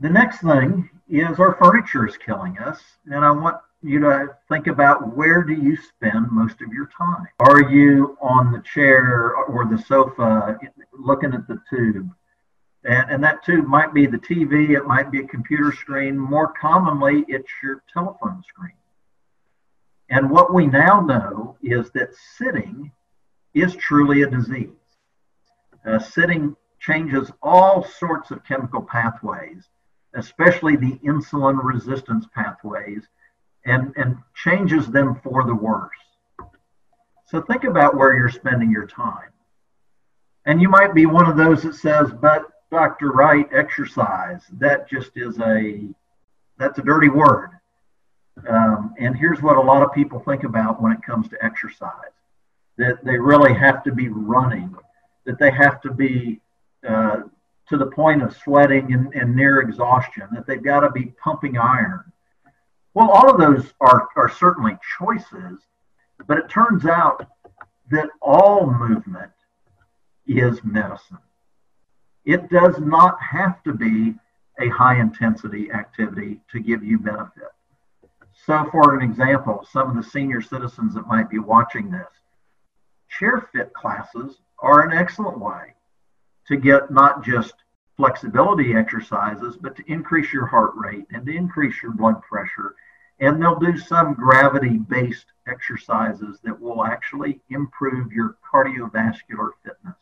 The next thing is our furniture is killing us, and I want you to think about, where do you spend most of your time? Are you on the chair or the sofa looking at the tube? And that tube might be the TV, it might be a computer screen. More commonly, it's your telephone screen. And what we now know is that sitting is truly a disease. Sitting changes all sorts of chemical pathways, especially the insulin resistance pathways, and changes them for the worse. So think about where you're spending your time. And you might be one of those that says, but Dr. Wright, exercise, that just is that's a dirty word. And here's what a lot of people think about when it comes to exercise, that they really have to be running, that they have to be to the point of sweating and near exhaustion, that they've got to be pumping iron. Well, all of those are certainly choices, but it turns out that all movement is medicine. It does not have to be a high-intensity activity to give you benefit. So for an example, some of the senior citizens that might be watching this, chair fit classes are an excellent way to get not just flexibility exercises, but to increase your heart rate and to increase your blood pressure. And they'll do some gravity-based exercises that will actually improve your cardiovascular fitness.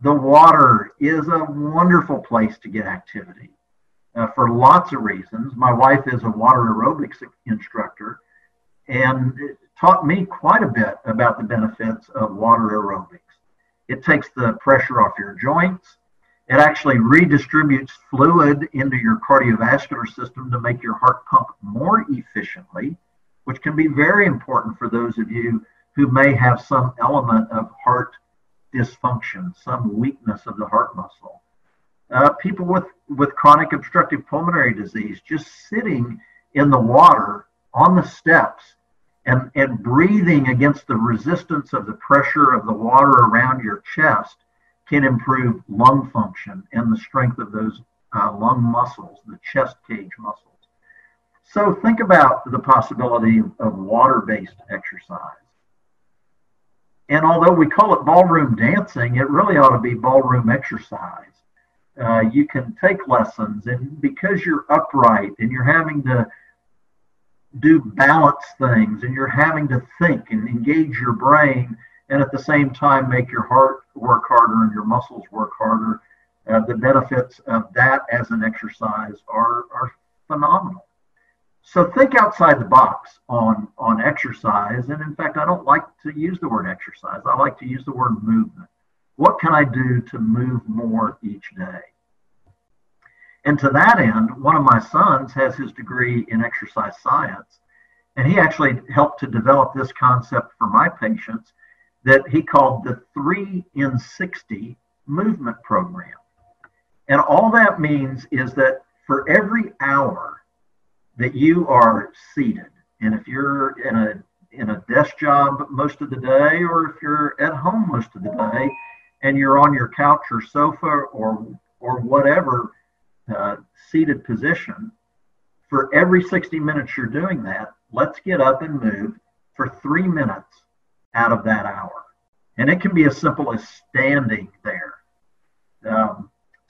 The water is a wonderful place to get activity for lots of reasons. My wife is a water aerobics instructor and taught me quite a bit about the benefits of water aerobics. It takes the pressure off your joints. It actually redistributes fluid into your cardiovascular system to make your heart pump more efficiently, which can be very important for those of you who may have some element of heart dysfunction, some weakness of the heart muscle. People with chronic obstructive pulmonary disease, just sitting in the water on the steps and breathing against the resistance of the pressure of the water around your chest can improve lung function and the strength of those lung muscles, the chest cage muscles. So think about the possibility of water-based exercise. And although we call it ballroom dancing, it really ought to be ballroom exercise. You can take lessons, and because you're upright and you're having to do balance things and you're having to think and engage your brain and at the same time make your heart work harder and your muscles work harder, the benefits of that as an exercise are phenomenal. So think outside the box on exercise. And in fact, I don't like to use the word exercise. I like to use the word movement. What can I do to move more each day? And to that end, one of my sons has his degree in exercise science, and he actually helped to develop this concept for my patients that he called the 3 in 60 movement program. And all that means is that for every hour that you are seated, and if you're in a desk job most of the day, or if you're at home most of the day, and you're on your couch or sofa or whatever, seated position, for every 60 minutes you're doing that, let's get up and move for 3 minutes out of that hour. And it can be as simple as standing there.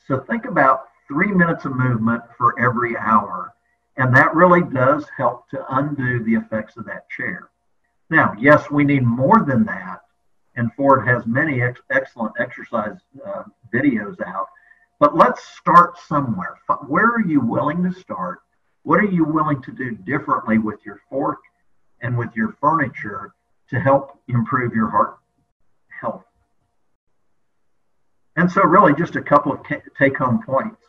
So think about 3 minutes of movement for every hour. And that really does help to undo the effects of that chair. Now, yes, we need more than that. And Ford has many excellent exercise videos out. But let's start somewhere. Where are you willing to start? What are you willing to do differently with your fork and with your furniture to help improve your heart health? And so really just a couple of take-home points.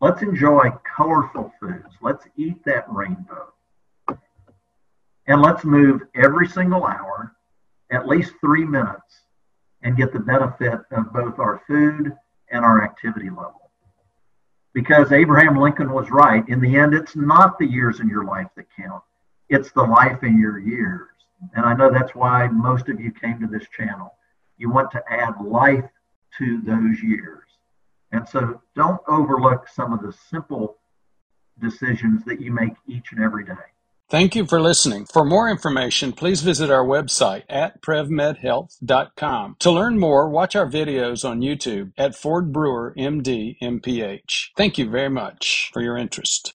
Let's enjoy colorful foods. Let's eat that rainbow. And let's move every single hour, at least 3 minutes, and get the benefit of both our food and our activity level. Because Abraham Lincoln was right. In the end, it's not the years in your life that count. It's the life in your years. And I know that's why most of you came to this channel. You want to add life to those years. And so don't overlook some of the simple decisions that you make each and every day. Thank you for listening. For more information, please visit our website at prevmedhealth.com. To learn more, watch our videos on YouTube at Ford Brewer, MD, MPH. Thank you very much for your interest.